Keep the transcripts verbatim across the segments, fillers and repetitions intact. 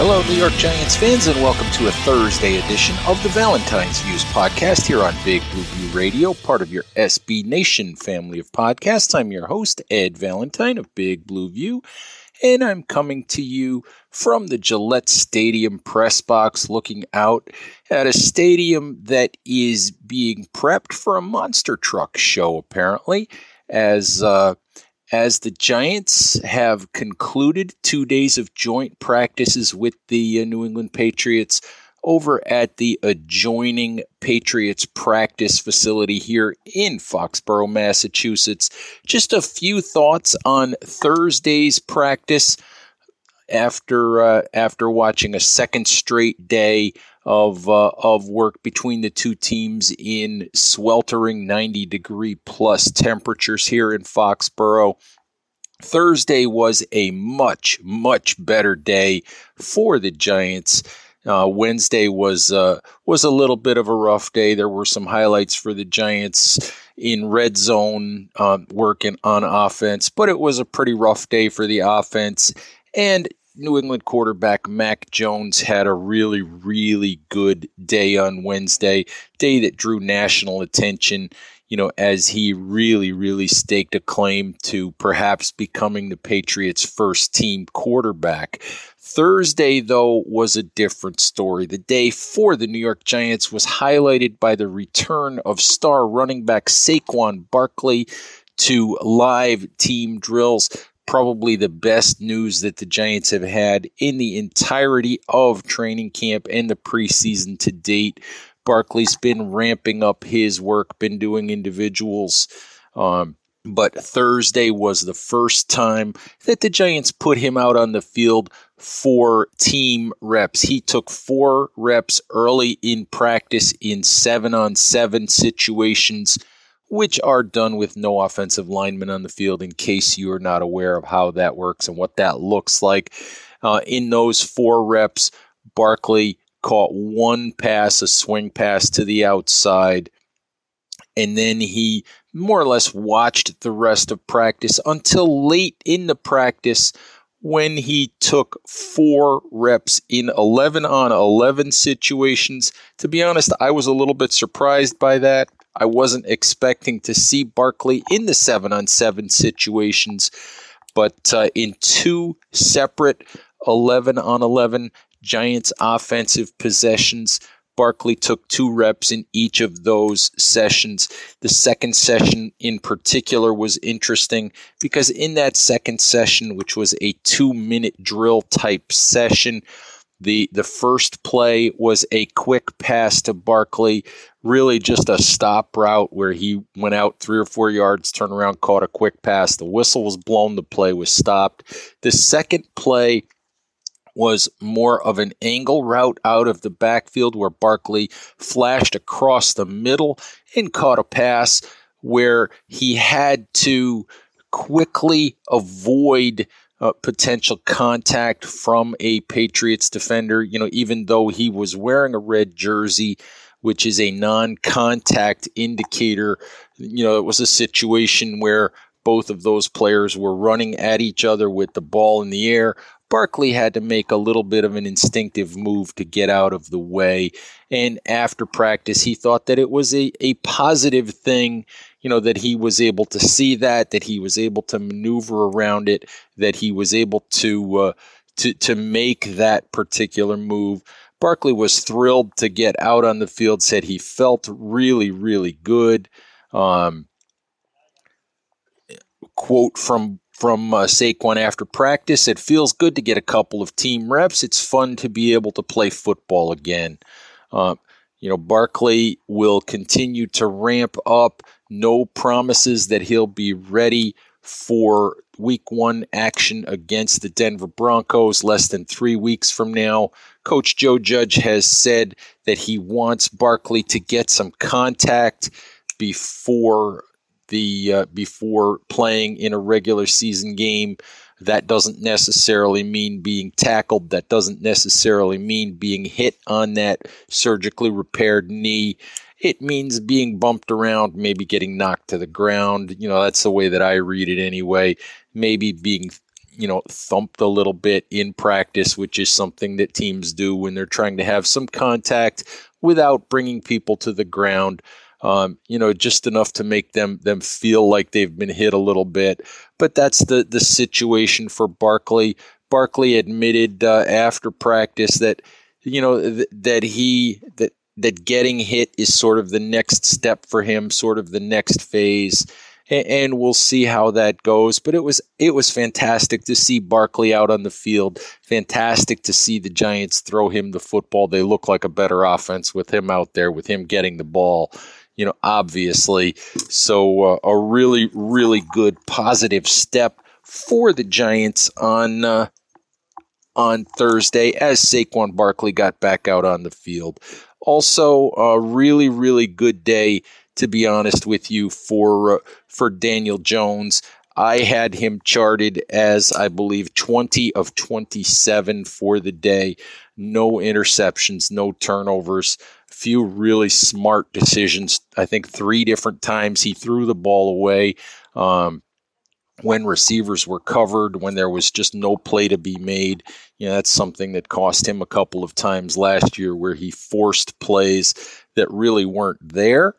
Hello, New York Giants fans, and welcome to a Thursday edition of the Valentine's Views podcast here on Big Blue View Radio, part of your S B Nation family of podcasts. I'm your host, Ed Valentine of Big Blue View, and I'm coming to you from the Gillette Stadium press box, looking out at a stadium that is being prepped for a monster truck show, apparently, as uh As the Giants have concluded two days of joint practices with the New England Patriots over at the adjoining Patriots practice facility here in Foxborough, Massachusetts. Just a few thoughts on Thursday's practice after uh, after watching a second straight day of uh, of work between the two teams in sweltering ninety degree plus temperatures here in Foxborough. Thursday was a much, much better day for the Giants. Uh, Wednesday was uh, was a little bit of a rough day. There were some highlights for the Giants in red zone uh, working on offense, but it was a pretty rough day for the offense. And New England quarterback Mac Jones had a really, really good day on Wednesday, day that drew national attention, you know, as he really, really staked a claim to perhaps becoming the Patriots' first team quarterback. Thursday, though, was a different story. The day for the New York Giants was highlighted by the return of star running back Saquon Barkley to live team drills. Probably the best news that the Giants have had in the entirety of training camp and the preseason to date. Barkley's been ramping up his work, been doing individuals, um, but Thursday was the first time that the Giants put him out on the field for team reps. He took four reps early in practice in seven-on-seven situations, which are done with no offensive linemen on the field, in case you are not aware of how that works and what that looks like. Uh, in those four reps, Barkley caught one pass, a swing pass to the outside, and then he more or less watched the rest of practice until late in the practice when he took four reps in eleven on eleven situations. To be honest, I was a little bit surprised by that. I wasn't expecting to see Barkley in the seven-on seven situations, but uh, in two separate eleven-on eleven Giants offensive possessions, Barkley took two reps in each of those sessions. The second session in particular was interesting because in that second session, which was a two-minute drill type session, The the first play was a quick pass to Barkley, really just a stop route where he went out three or four yards, turned around, caught a quick pass. The whistle was blown. The play was stopped. The second play was more of an angle route out of the backfield where Barkley flashed across the middle and caught a pass where he had to quickly avoid Uh, potential contact from a Patriots defender. You know, even though he was wearing a red jersey, which is a non-contact indicator, you know, it was a situation where both of those players were running at each other with the ball in the air. Barkley had to make a little bit of an instinctive move to get out of the way. And after practice, he thought that it was a, a positive thing, you know, that he was able to see that, that he was able to maneuver around it, that he was able to uh, to, to make that particular move. Barkley was thrilled to get out on the field, said he felt really, really good. Um, quote from From uh, Saquon after practice, it feels good to get a couple of team reps. It's fun to be able to play football again. Uh, you know, Barkley will continue to ramp up. No promises that he'll be ready for week one action against the Denver Broncos less than three weeks from now. Coach Joe Judge has said that he wants Barkley to get some contact before The uh, before playing in a regular season game. That doesn't necessarily mean being tackled. That doesn't necessarily mean being hit on that surgically repaired knee. It means being bumped around, maybe getting knocked to the ground. You know, that's the way that I read it anyway. Maybe being you know, thumped a little bit in practice, which is something that teams do when they're trying to have some contact without bringing people to the ground. Um, you know, just enough to make them them feel like they've been hit a little bit. But that's the the situation for Barkley. Barkley admitted uh, after practice that, you know, th- that he that that getting hit is sort of the next step for him, sort of the next phase, and, and we'll see how that goes. But it was it was fantastic to see Barkley out on the field. Fantastic to see the Giants throw him the football. They look like a better offense with him out there, with him getting the ball. You know, obviously, so uh, a really, really good positive step for the Giants on uh, on Thursday as Saquon Barkley got back out on the field. Also, a really, really good day, to be honest with you, for uh, for Daniel Jones. I had him charted as, I believe, twenty of twenty-seven for the day. No interceptions, no turnovers. Few really smart decisions. I think three different times he threw the ball away um, when receivers were covered, when there was just no play to be made. You know, that's something that cost him a couple of times last year where he forced plays that really weren't there.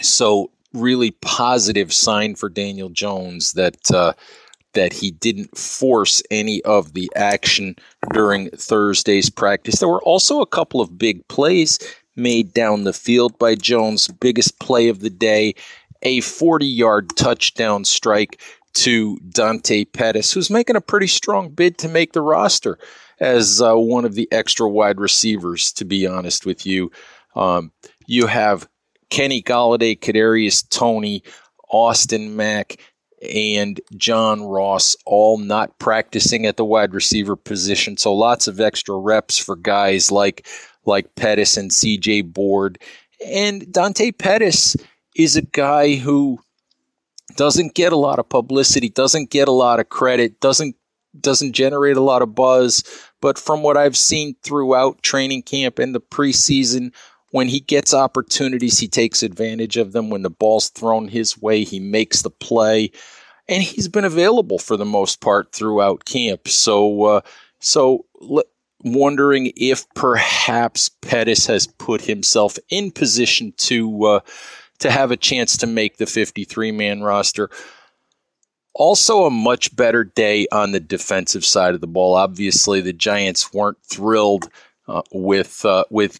So really positive sign for Daniel Jones that uh, that he didn't force any of the action during Thursday's practice. There were also a couple of big plays made down the field by Jones. Biggest play of the day, a forty-yard touchdown strike to Dante Pettis, who's making a pretty strong bid to make the roster as uh, one of the extra wide receivers, to be honest with you. Um, you have Kenny Galladay, Kadarius Tony, Austin Mack, and John Ross, all not practicing at the wide receiver position. So lots of extra reps for guys like, like Pettis and C J. Board. And Dante Pettis is a guy who doesn't get a lot of publicity, doesn't get a lot of credit, doesn't doesn't generate a lot of buzz. But from what I've seen throughout training camp and the preseason, when he gets opportunities, he takes advantage of them. When the ball's thrown his way, he makes the play. And he's been available for the most part throughout camp. So uh, so l- wondering if perhaps Pettis has put himself in position to, uh, to have a chance to make the fifty-three man roster. Also a much better day on the defensive side of the ball. Obviously, the Giants weren't thrilled uh, with uh, with.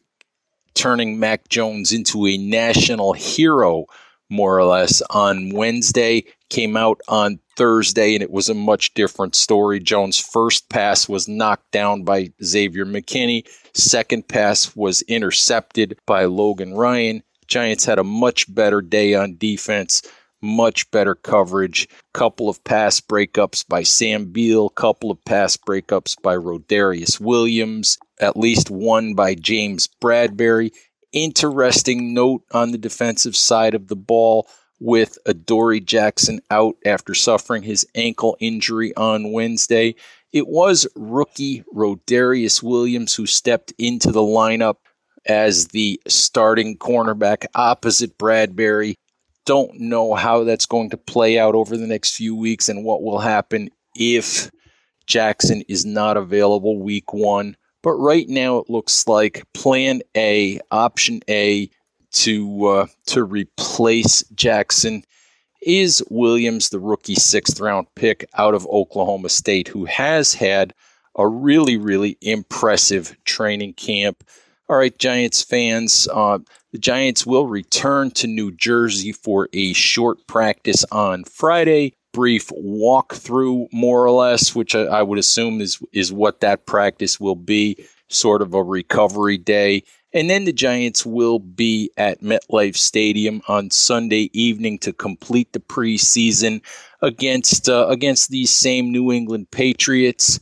turning Mac Jones into a national hero, more or less, on Wednesday, came out on Thursday, and it was a much different story. Jones' first pass was knocked down by Xavier McKinney. Second pass was intercepted by Logan Ryan. Giants had a much better day on defense, much better coverage. Couple of pass breakups by Sam Beal, couple of pass breakups by Rodarius Williams, at least one by James Bradbury. Interesting note on the defensive side of the ball with Adoree Jackson out after suffering his ankle injury on Wednesday. It was rookie Rodarius Williams who stepped into the lineup as the starting cornerback opposite Bradbury. Don't know how that's going to play out over the next few weeks and what will happen if Jackson is not available week one. But right now it looks like plan A, option A to uh, to replace Jackson is Williams, the rookie sixth round pick out of Oklahoma State, who has had a really, really impressive training camp. All right, Giants fans, uh, the Giants will return to New Jersey for a short practice on Friday. Brief walkthrough, more or less, which I, I would assume is, is what that practice will be, sort of a recovery day. And then the Giants will be at MetLife Stadium on Sunday evening to complete the preseason against uh, against these same New England Patriots.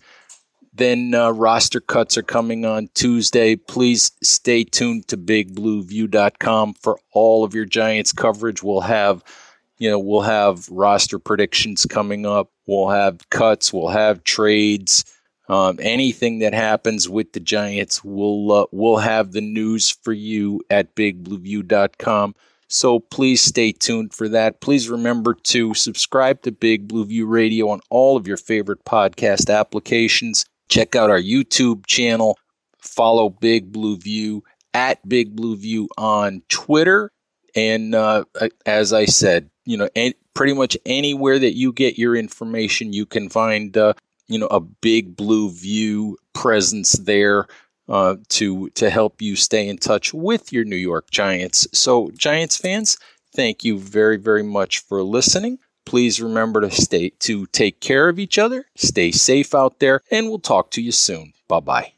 Then uh, roster cuts are coming on Tuesday. Please stay tuned to big blue view dot com for all of your Giants coverage. We'll have You know, we'll have roster predictions coming up. We'll have cuts. We'll have trades. Um, anything that happens with the Giants, we'll uh, we'll have the news for you at big blue view dot com. So please stay tuned for that. Please remember to subscribe to Big Blue View Radio on all of your favorite podcast applications. Check out our YouTube channel. Follow Big Blue View at Big Blue View on Twitter. And uh, as I said, you know, and pretty much anywhere that you get your information, you can find, uh, you know, a Big Blue View presence there uh, to to help you stay in touch with your New York Giants. So, Giants fans, thank you very, very much for listening. Please remember to stay to take care of each other, stay safe out there, and we'll talk to you soon. Bye-bye.